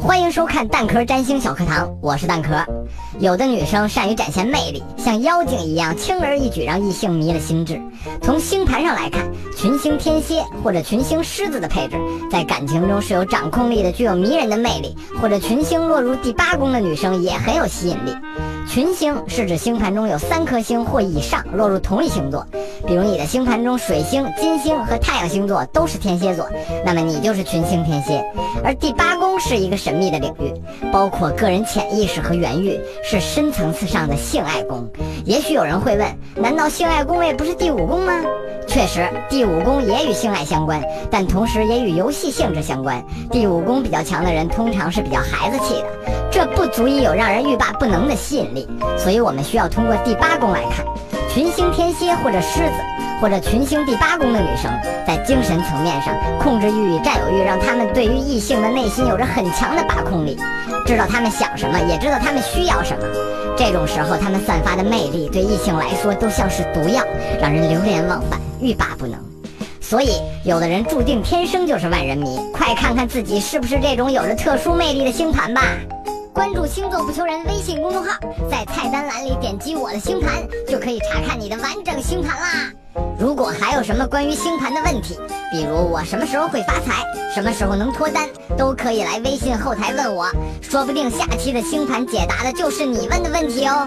欢迎收看蛋壳占星小课堂，我是蛋壳。有的女生善于展现魅力，像妖精一样轻而易举让异性迷了心智。从星盘上来看，群星天蝎或者群星狮子的配置，在感情中是有掌控力的，具有迷人的魅力；或者群星落入第八宫的女生也很有吸引力。群星是指星盘中有三颗星或以上落入同一星座，比如你的星盘中水星、金星和太阳星座都是天蝎座，那么你就是群星天蝎。而第八宫是一个神秘的领域，包括个人潜意识和原欲，是深层次上的性爱宫。也许有人会问，难道性爱宫位不是第五宫吗？确实，第五宫也与性爱相关，但同时也与游戏性质相关。第五宫比较强的人通常是比较孩子气的，这不足以有让人欲罢不能的吸引力，所以我们需要通过第八宫来看。群星天蝎或者狮子或者群星第八宫的女生，在精神层面上控制欲与占有欲让她们对于异性的内心有着很强的把控力，知道她们想什么，也知道她们需要什么。这种时候她们散发的魅力对异性来说都像是毒药，让人流连忘返，欲罢不能。所以有的人注定天生就是万人迷，快看看自己是不是这种有着特殊魅力的星盘吧。关注星座不求人微信公众号，在菜单栏里点击我的星盘，就可以查看你的完整星盘啦。如果还有什么关于星盘的问题，比如我什么时候会发财，什么时候能脱单，都可以来微信后台问我，说不定下期的星盘解答的就是你问的问题哦。